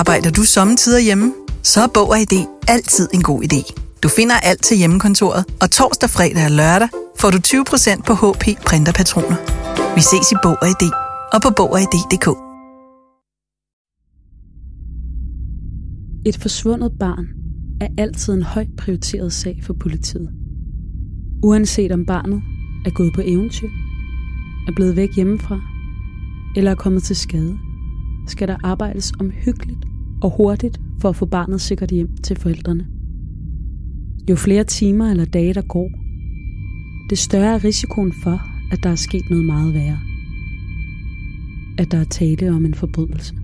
Arbejder du sommetider hjemme? Så er Bog & ID altid en god idé. Du finder alt til hjemmekontoret, og torsdag, fredag og lørdag får du 20% på HP printerpatroner. Vi ses i Bog & ID og på BogAID.dk. Et forsvundet barn er altid en højt prioriteret sag for politiet. Uanset om barnet er gået på eventyr, er blevet væk hjemmefra eller er kommet til skade, skal der arbejdes omhyggeligt og hurtigt for at få barnet sikkert hjem til forældrene. Jo flere timer eller dage der går, det større er risikoen for, at der er sket noget meget værre. At der er tale om en forbrydelse.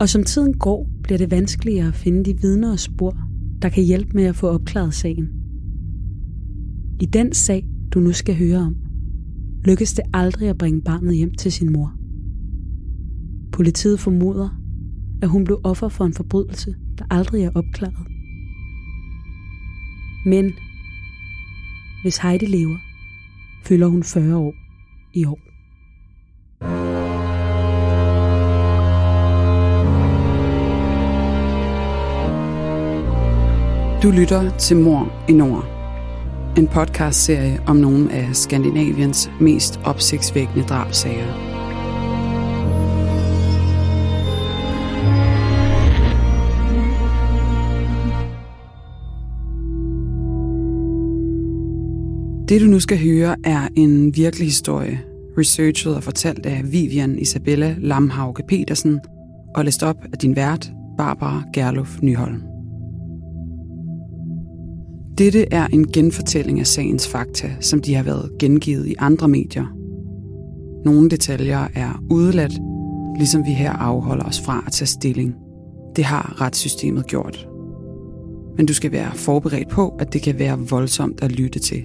Og som tiden går, bliver det vanskeligere at finde de vidner og spor, der kan hjælpe med at få opklaret sagen. I den sag, du nu skal høre om, lykkes det aldrig at bringe barnet hjem til sin mor. Politiet formoder, at hun blev offer for en forbrydelse, der aldrig er opklaret. Men hvis Heidi lever, fylder hun 40 år i år. Du lytter til Mor i Nord. En podcastserie om nogle af Skandinaviens mest opsigtsvækkende drabsager. Det du nu skal høre er en virkelig historie, researchet og fortalt af Vivian Isabella Lamhauge-Petersen og læst op af din vært, Barbara Gerlof Nyholm. Dette er en genfortælling af sagens fakta, som de har været gengivet i andre medier. Nogle detaljer er udeladt, ligesom vi her afholder os fra at tage stilling. Det har retssystemet gjort. Men du skal være forberedt på, at det kan være voldsomt at lytte til.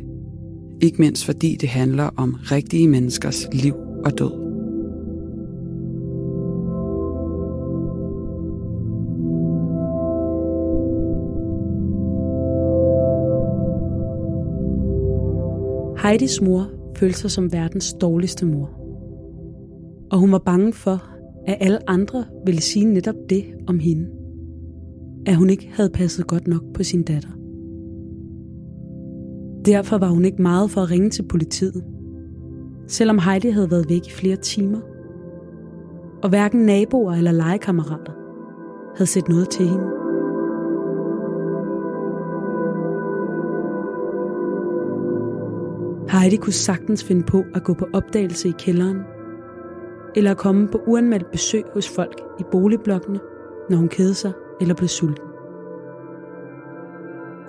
Ikke mindst fordi det handler om rigtige menneskers liv og død. Heidis mor følte sig som verdens dårligste mor. Og hun var bange for, at alle andre ville sige netop det om hende. At hun ikke havde passet godt nok på sin datter. Derfor var hun ikke meget for at ringe til politiet, selvom Heidi havde været væk i flere timer. Og hverken naboer eller legekammerater havde set noget til hende. Heidi kunne sagtens finde på at gå på opdagelse i kælderen, eller at komme på uanmeldt besøg hos folk i boligblokkene, når hun kedede sig eller blev sulten.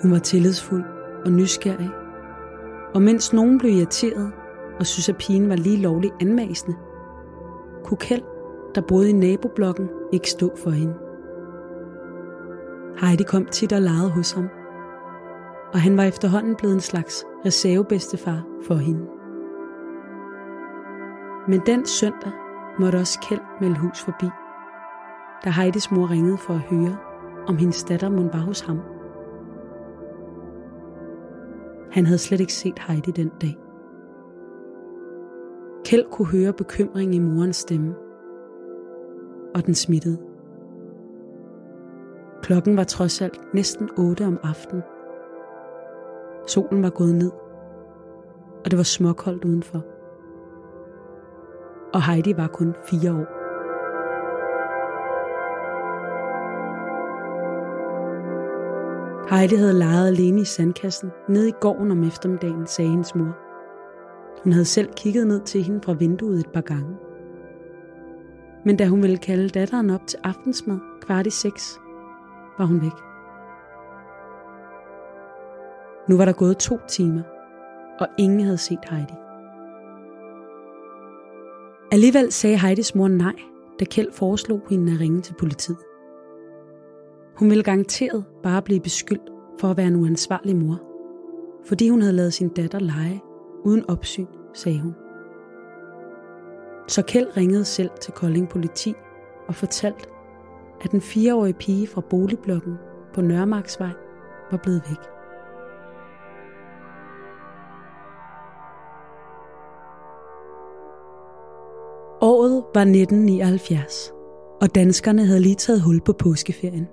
Hun var tillidsfuld og nysgerrig, og mens nogen blev irriteret og syntes, at pigen var lige lovlig anmasende, kunne Kjeld, der boede i naboblokken, ikke stå for hende. Heidi kom tit og legede hos ham, og han var efterhånden blevet en slags reservebedstefar for hende. Men den søndag måtte også Kjeld melde hus forbi, da Heidis mor ringede for at høre, om hendes datter mon var hos ham. Han havde slet ikke set Heidi den dag. Kjeld kunne høre bekymring i morens stemme, og den smittede. Klokken var trods alt næsten 8 om aftenen. Solen var gået ned, og det var småkoldt udenfor. Og Heidi var kun 4 år. Heidi havde leget alene i sandkassen ned i gården om eftermiddagen, sagde hendes mor. Hun havde selv kigget ned til hende fra vinduet et par gange. Men da hun ville kalde datteren op til aftensmad 5:15, var hun væk. Nu var der gået 2 timer, og ingen havde set Heidi. Alligevel sagde Heidis mor nej, da Kjeld foreslog hende at ringe til politiet. Hun ville garanteret bare blive beskyldt for at være en uansvarlig mor, fordi hun havde ladet sin datter lege uden opsyn, sagde hun. Så Kjeld ringede selv til Kolding Politi og fortalte, at den 4-årige pige fra boligblokken på Nørremarksvej var blevet væk. Året var 1979, og danskerne havde lige taget hul på påskeferien.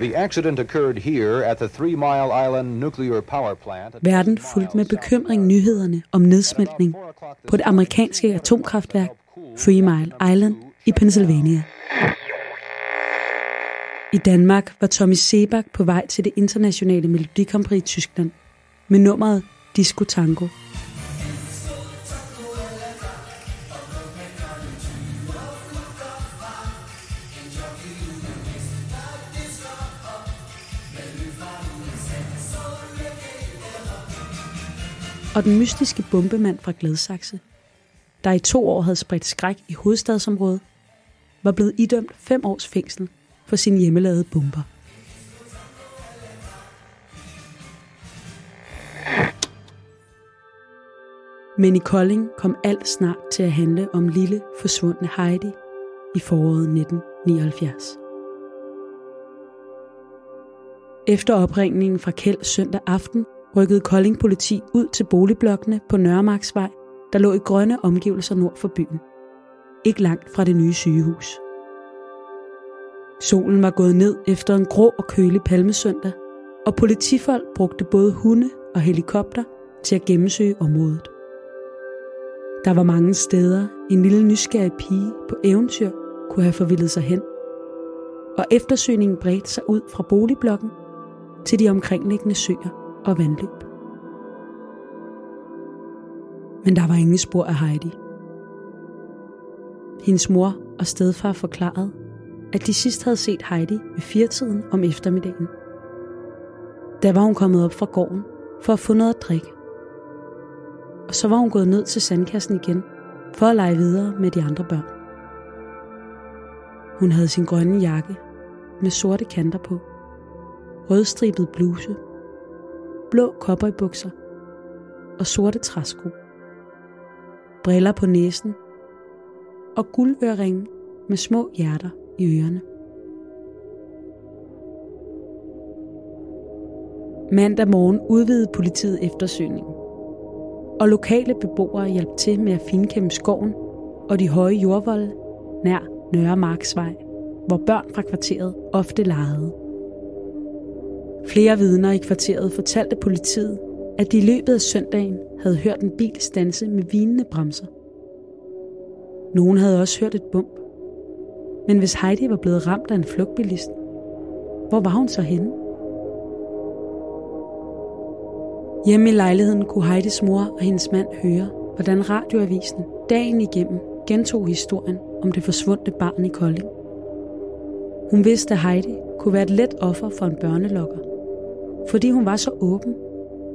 The accident occurred here at the Three Mile Island nuclear power plant. Verden fulgte med bekymring nyhederne om nedsmeltning på det amerikanske atomkraftværk Three Mile Island i Pennsylvania. I Danmark var Tommy Seebach på vej til det internationale Melodi Grand Prix i Tyskland med nummeret Disco Tango. Og den mystiske bombemand fra Gladsaxe, der i 2 år havde spredt skræk i hovedstadsområdet, var blevet idømt 5 års fængsel for sine hjemmelavede bomber. Men i Kolding kom alt snart til at handle om lille, forsvundne Heidi i foråret 1979. Efter opringningen fra Kjeld søndag aften, rykkede Kolding politi ud til boligblokkene på Nørremarksvej, der lå i grønne omgivelser nord for byen. Ikke langt fra det nye sygehus. Solen var gået ned efter en grå og kølig palmesøndag, og politifolk brugte både hunde og helikopter til at gennemsøge området. Der var mange steder, en lille nysgerrig pige på eventyr kunne have forvildet sig hen, og eftersøgningen bredte sig ud fra boligblokken til de omkringliggende søer og vandløb. Men der var ingen spor af Heidi. Hendes mor og stedfar forklarede, at de sidst havde set Heidi ved 4-tiden om eftermiddagen. Da var hun kommet op fra gården for at få noget at drikke. Og så var hun gået ned til sandkassen igen for at lege videre med de andre børn. Hun havde sin grønne jakke med sorte kanter på, rødstribet bluse, blå cowboybukser og sorte træsko, briller på næsen og guldøreringe med små hjerter i ørerne. Mandag morgen udvidede politiet eftersøgningen, og lokale beboere hjalp til med at finkæmme skoven og de høje jordvolde nær Nørremarksvej, hvor børn fra kvarteret ofte legede. Flere vidner i kvarteret fortalte politiet, at de i løbet af søndagen havde hørt en bil standse med hvinende bremser. Nogen havde også hørt et bump. Men hvis Heidi var blevet ramt af en flugtbilist, hvor var hun så henne? Hjemme i lejligheden kunne Heidis mor og hendes mand høre, hvordan radioavisen dagen igennem gentog historien om det forsvundne barn i Kolding. Hun vidste, at Heidi kunne være et let offer for en børnelokker, fordi hun var så åben,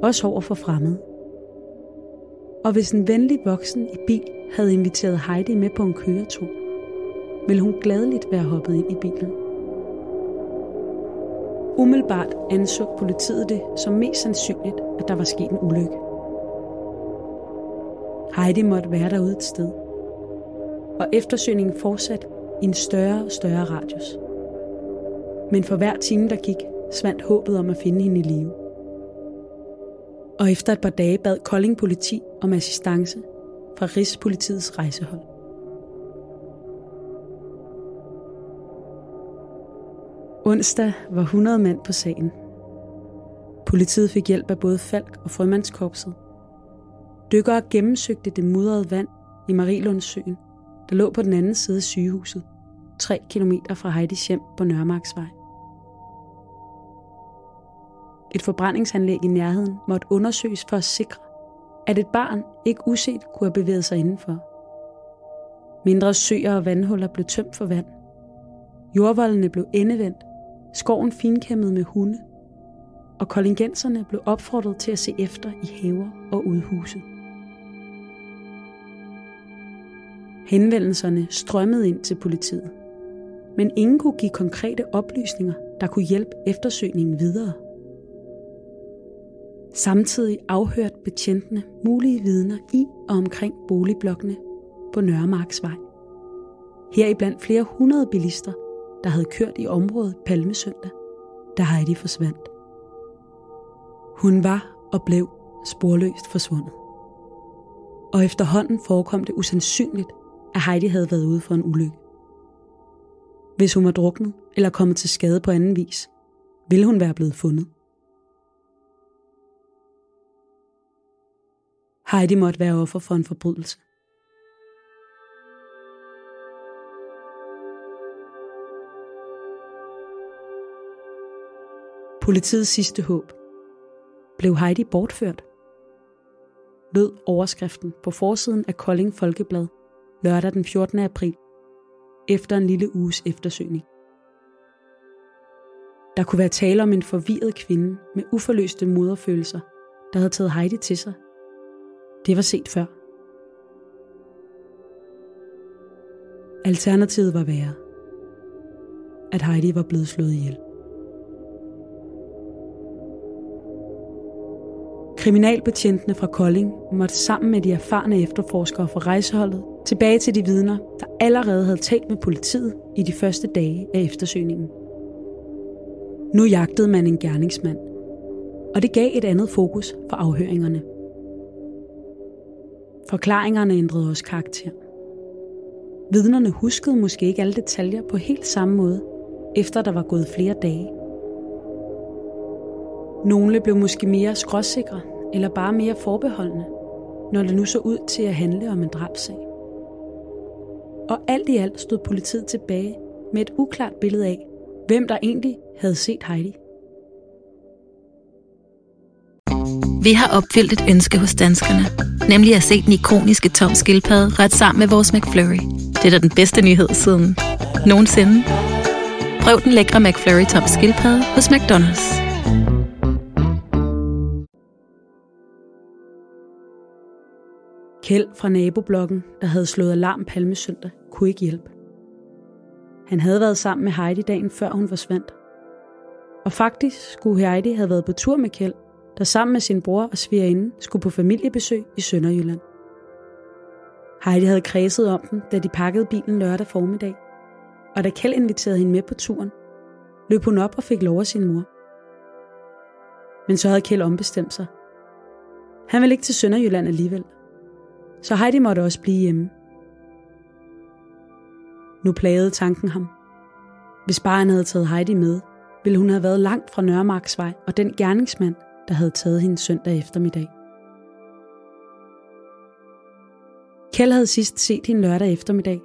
også over for fremmede. Og hvis en venlig voksen i bil havde inviteret Heidi med på en køretur, ville hun gladeligt være hoppet ind i bilen. Umiddelbart anså politiet det som mest sandsynligt, at der var sket en ulykke. Heidi måtte være derude et sted, og eftersøgningen fortsatte i en større og større radius. Men for hver time, der gik, svandt håbet om at finde hende i live. Og efter et par dage bad Kolding politi om assistance fra Rigspolitiets rejsehold. Onsdag var 100 mand på sagen. Politiet fik hjælp af både Falk og Frømandskorpset. Dykkere gennemsøgte det mudrede vand i Marielundsøen, der lå på den anden side af sygehuset, 3 kilometer fra Heidis hjem på Nørremarksvej. Et forbrændingsanlæg i nærheden måtte undersøges for at sikre, at et barn ikke uset kunne have bevæget sig indenfor. Mindre søer og vandhuller blev tømt for vand. Jordvoldene blev endevendt, skoven finkæmmet med hunde, og koldingenserne blev opfordret til at se efter i haver og udhuse. Henvendelserne strømmede ind til politiet, men ingen kunne give konkrete oplysninger, der kunne hjælpe eftersøgningen videre. Samtidig afhørte betjentene mulige vidner i og omkring boligblokkene på Nørremarksvej. Heriblandt flere hundrede bilister, der havde kørt i området palmesøndag, da Heidi forsvandt. Hun var og blev sporløst forsvundet. Og efterhånden forekom det usandsynligt, at Heidi havde været ude for en ulykke. Hvis hun var druknet eller kommet til skade på anden vis, ville hun være blevet fundet. Heidi måtte være offer for en forbrydelse. Politiets sidste håb. Blev Heidi bortført? Lød overskriften på forsiden af Kolding Folkeblad lørdag den 14. april, efter en lille uges eftersøgning. Der kunne være tale om en forvirret kvinde med uforløste moderfølelser, der havde taget Heidi til sig. Det var set før. Alternativet var værre. At Heidi var blevet slået ihjel. Kriminalbetjentene fra Kolding måtte sammen med de erfarne efterforskere fra rejseholdet tilbage til de vidner, der allerede havde talt med politiet i de første dage af eftersøgningen. Nu jagtede man en gerningsmand, og det gav et andet fokus for afhøringerne. Forklaringerne ændrede også karakter. Vidnerne huskede måske ikke alle detaljer på helt samme måde, efter der var gået flere dage. Nogle blev måske mere skråsikre eller bare mere forbeholdne, når det nu så ud til at handle om en drabsag. Og alt i alt stod politiet tilbage med et uklart billede af, hvem der egentlig havde set Heidi. Vi har opfyldt et ønske hos danskerne, nemlig at se den ikoniske Tom skildpadde ret sammen med vores McFlurry. Det er da den bedste nyhed siden nogensinde. Prøv den lækre McFlurry Tom skildpadde hos McDonald's. Kjeld fra naboblokken, der havde slået alarm palmesøndag, kunne ikke hjælpe. Han havde været sammen med Heidi dagen før hun forsvandt. Og faktisk skulle Heidi have været på tur med Kjeld, der sammen med sin bror og svigerinde skulle på familiebesøg i Sønderjylland. Heidi havde kredset om dem, da de pakkede bilen lørdag formiddag, og da Kjeld inviterede hende med på turen, løb hun op og fik lov af sin mor. Men så havde Kjeld ombestemt sig. Han ville ikke til Sønderjylland alligevel, så Heidi måtte også blive hjemme. Nu plagede tanken ham. Hvis bare han havde taget Heidi med, ville hun have været langt fra Nørremarksvej og den gerningsmand, der havde taget hende søndag eftermiddag. Kjeld havde sidst set hende lørdag eftermiddag,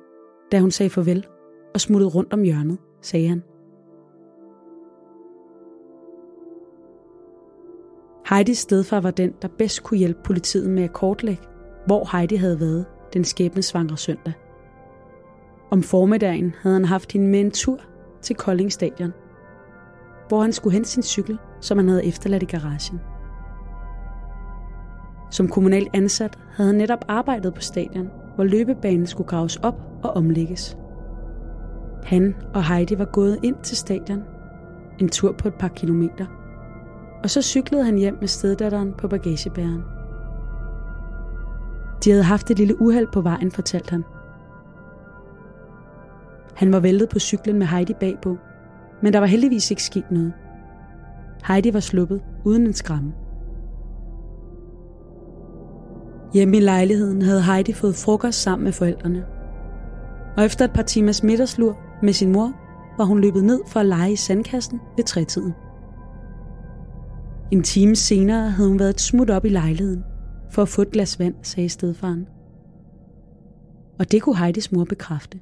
da hun sagde farvel og smuttede rundt om hjørnet, sagde han. Heidis stedfar var den, der bedst kunne hjælpe politiet med at kortlægge, hvor Heidi havde været den skæbnesvangre søndag. Om formiddagen havde han haft hende med en tur til Koldingstadion, hvor han skulle hente sin cykel, som han havde efterladt i garagen. Som kommunal ansat havde han netop arbejdet på stadion, hvor løbebanen skulle graves op og omlægges. Han og Heidi var gået ind til stadion, en tur på et par kilometer, og så cyklede han hjem med steddatteren på bagagebæreren. De havde haft et lille uheld på vejen, fortalte han. Han var væltet på cyklen med Heidi bagpå, men der var heldigvis ikke sket noget. Heidi var sluppet uden en skramme. Hjemme i lejligheden havde Heidi fået frokost sammen med forældrene. Og efter et par timers middagslur med sin mor, var hun løbet ned for at lege i sandkassen ved tretiden. En time senere havde hun været et smut op i lejligheden for at få et glas vand, sagde stedfaren. Og det kunne Heidis mor bekræfte.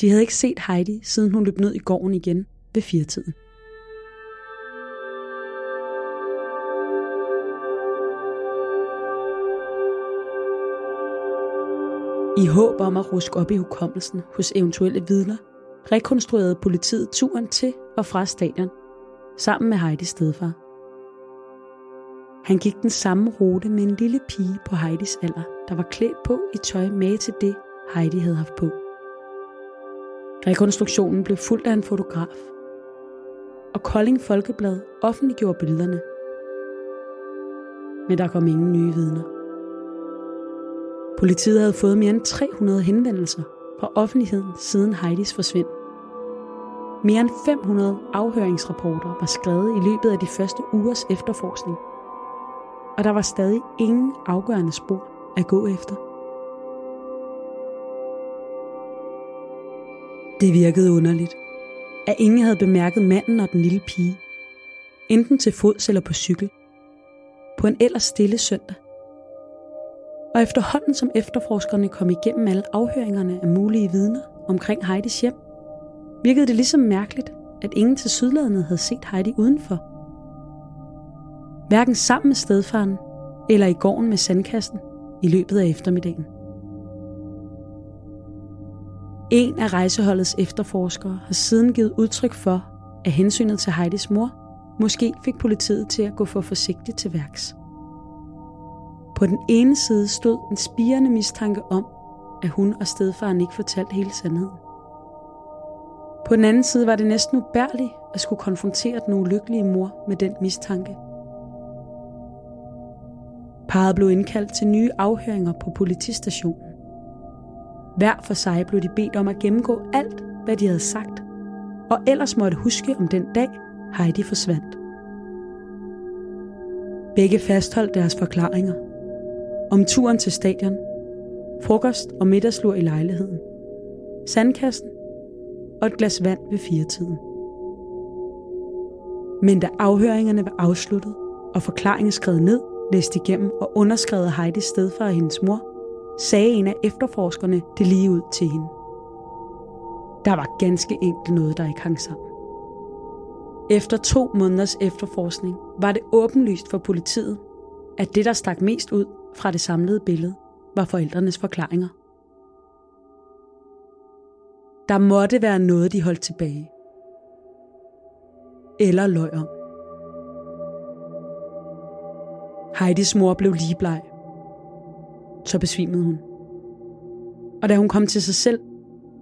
De havde ikke set Heidi, siden hun løb ned i gården igen ved 4-tiden. I håb om at ruske op i hukommelsen hos eventuelle vidner, rekonstruerede politiet turen til og fra stadion, sammen med Heidis stedfar. Han gik den samme rute med en lille pige på Heidis alder, der var klædt på i tøj med til det, Heidi havde haft på. Rekonstruktionen blev fulgt af en fotograf, og Kolding Folkeblad offentliggjorde billederne. Men der kom ingen nye vidner. Politiet havde fået mere end 300 henvendelser fra offentligheden siden Heidis forsvind. Mere end 500 afhøringsrapporter var skrevet i løbet af de første ugers efterforskning, og der var stadig ingen afgørende spor at gå efter. Det virkede underligt, at ingen havde bemærket manden og den lille pige, enten til fods eller på cykel, på en ellers stille søndag. Og efterhånden som efterforskerne kom igennem alle afhøringerne af mulige vidner omkring Heidis hjem, virkede det ligesom mærkeligt, at ingen til sydlandet havde set Heidi udenfor. Hverken sammen med stedfaren eller i gården med sandkassen i løbet af eftermiddagen. En af rejseholdets efterforskere har siden givet udtryk for, at hensynet til Heidis mor måske fik politiet til at gå for forsigtigt til værks. På den ene side stod en spirende mistanke om, at hun og stedfaren ikke fortalte hele sandheden. På den anden side var det næsten ubærligt at skulle konfrontere den ulykkelige mor med den mistanke. Parret blev indkaldt til nye afhøringer på politistationen. Hver for sig blev de bedt om at gennemgå alt, hvad de havde sagt, og ellers måtte huske om den dag, Heidi forsvandt. Begge fastholdt deres forklaringer. Om turen til stadion, frokost og middagslur i lejligheden, sandkassen og et glas vand ved 4-tiden. Men da afhøringerne var afsluttet og forklaringen skrevet ned, læst igennem og underskrevet Heidis stedfar og hendes mor, sagde en af efterforskerne det lige ud til hende. Der var ganske enkelt noget, der ikke hang sammen. Efter 2 måneders efterforskning var det åbenlyst for politiet, at det, der stak mest ud fra det samlede billede, var forældrenes forklaringer. Der måtte være noget, de holdt tilbage. Eller løg om. Heidis mor blev ligebleg. Så besvimede hun. Og da hun kom til sig selv,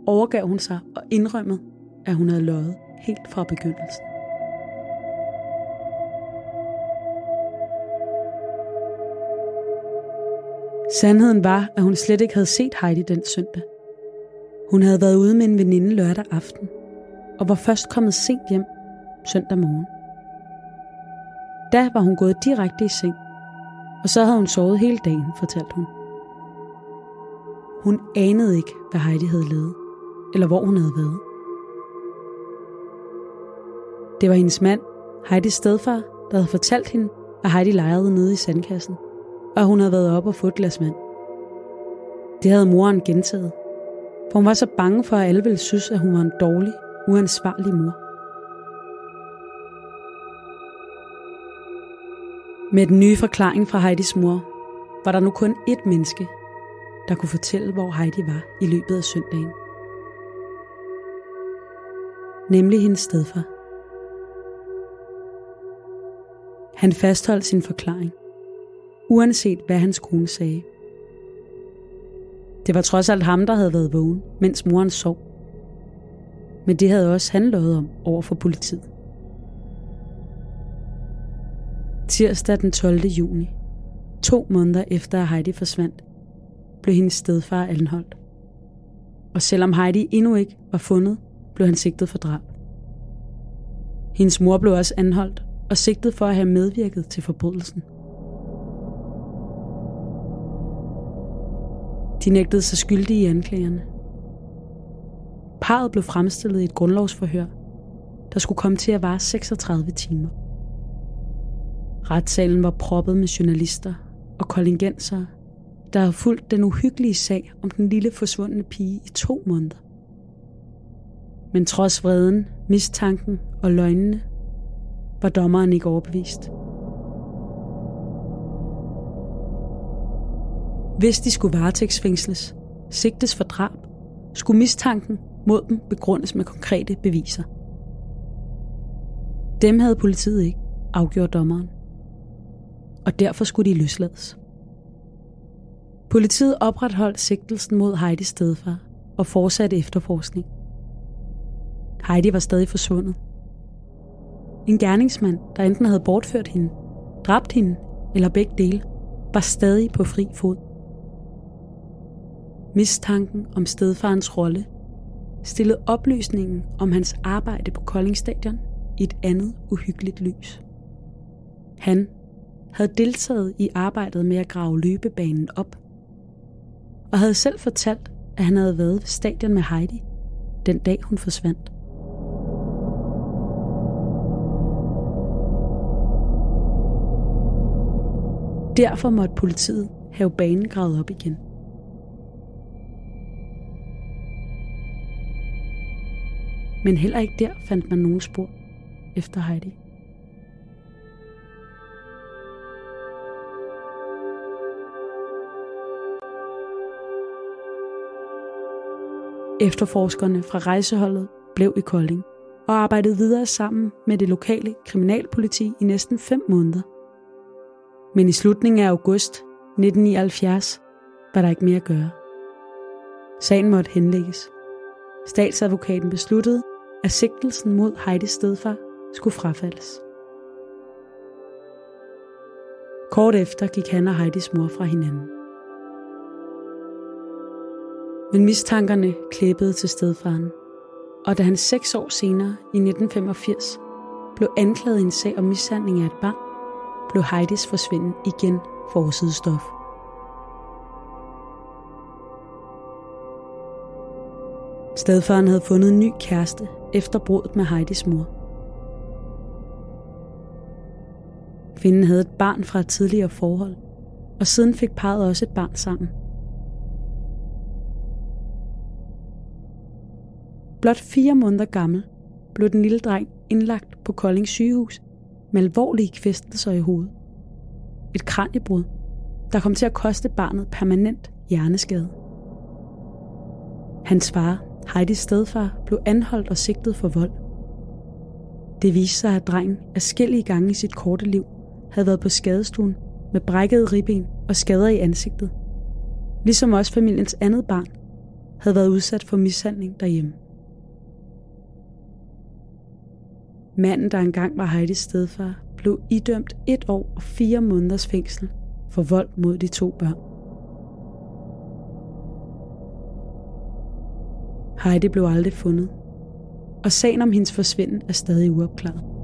overgav hun sig og indrømmede, at hun havde løjet helt fra begyndelsen. Sandheden var, at hun slet ikke havde set Heidi den søndag. Hun havde været ude med en veninde lørdag aften, og var først kommet sent hjem søndag morgen. Da var hun gået direkte i seng, og så havde hun sovet hele dagen, fortalte hun. Hun anede ikke, hvad Heidi havde lavet, eller hvor hun havde været. Det var hendes mand, Heidis stedfar, der havde fortalt hende, at Heidi legede nede i sandkassen, og hun havde været oppe og fået et glas vand. Det havde moren gentaget, for hun var så bange for, at alle ville synes, at hun var en dårlig, uansvarlig mor. Med den nye forklaring fra Heidis mor, var der nu kun ét menneske, der kunne fortælle, hvor Heidi var i løbet af søndagen. Nemlig hendes stedfar. Han fastholdt sin forklaring, uanset hvad hans kone sagde. Det var trods alt ham, der havde været vågen, mens moren sov. Men det havde også han løjet om over for politiet. Tirsdag den 12. juni, 2 måneder efter at Heidi forsvandt, blev hendes stedfar anholdt. Og selvom Heidi endnu ikke var fundet, blev han sigtet for drab. Hendes mor blev også anholdt og sigtet for at have medvirket til forbrydelsen. De nægtede sig skyldige i anklagerne. Parret blev fremstillet i et grundlovsforhør, der skulle komme til at vare 36 timer. Retssalen var proppet med journalister og koldingenser, der havde fulgt den uhyggelige sag om den lille forsvundne pige i 2 måneder. Men trods vreden, mistanken og løgnene, var dommeren ikke overbevist. Hvis de skulle varetægtsfængsles, sigtes for drab, skulle mistanken mod dem begrundes med konkrete beviser. Dem havde politiet ikke, afgjorde dommeren. Og derfor skulle de løslades. Politiet opretholdt sigtelsen mod Heidis stedfar og fortsatte efterforskning. Heidi var stadig forsvundet. En gerningsmand, der enten havde bortført hende, dræbt hende eller begge dele, var stadig på fri fod. Mistanken om stedfarens rolle stillede oplysningen om hans arbejde på Koldingstadion i et andet uhyggeligt lys. Han havde deltaget i arbejdet med at grave løbebanen op, og havde selv fortalt, at han havde været ved stadion med Heidi, den dag hun forsvandt. Derfor måtte politiet have banen gravet op igen. Men heller ikke der fandt man nogen spor efter Heidi. Efterforskerne fra rejseholdet blev i Kolding og arbejdede videre sammen med det lokale kriminalpoliti i næsten 5 måneder. Men i slutningen af august 1979 var der ikke mere at gøre. Sagen måtte henlægges. Statsadvokaten besluttede, at sigtelsen mod Heidis stedfar skulle frafaldes. Kort efter gik han og Heidis mor fra hinanden. Men mistankerne klippede til stedfaren, og da han 6 år senere i 1985 blev anklaget i en sag om mishandling af et barn, blev Heidis forsvinden igen forsidestof. Stedfaren havde fundet en ny kæreste efter bruddet med Heidis mor. Kvinden havde et barn fra et tidligere forhold, og siden fik parret også et barn sammen. Blot 4 måneder gammel blev den lille dreng indlagt på Kolding Sygehus med alvorlige kvæstelser i hovedet. Et kraniebrud, der kom til at koste barnet permanent hjerneskade. Hans far, Heidis stedfar, blev anholdt og sigtet for vold. Det viste sig, at drengen adskillige gange i sit korte liv havde været på skadestuen med brækkede ribben og skader i ansigtet. Ligesom også familiens andet barn havde været udsat for mishandling derhjemme. Manden, der engang var Heidis stedfar, blev idømt 1 år og 4 måneders fængsel for vold mod de 2 børn. Heidi blev aldrig fundet, og sagen om hendes forsvinden er stadig uopklaret.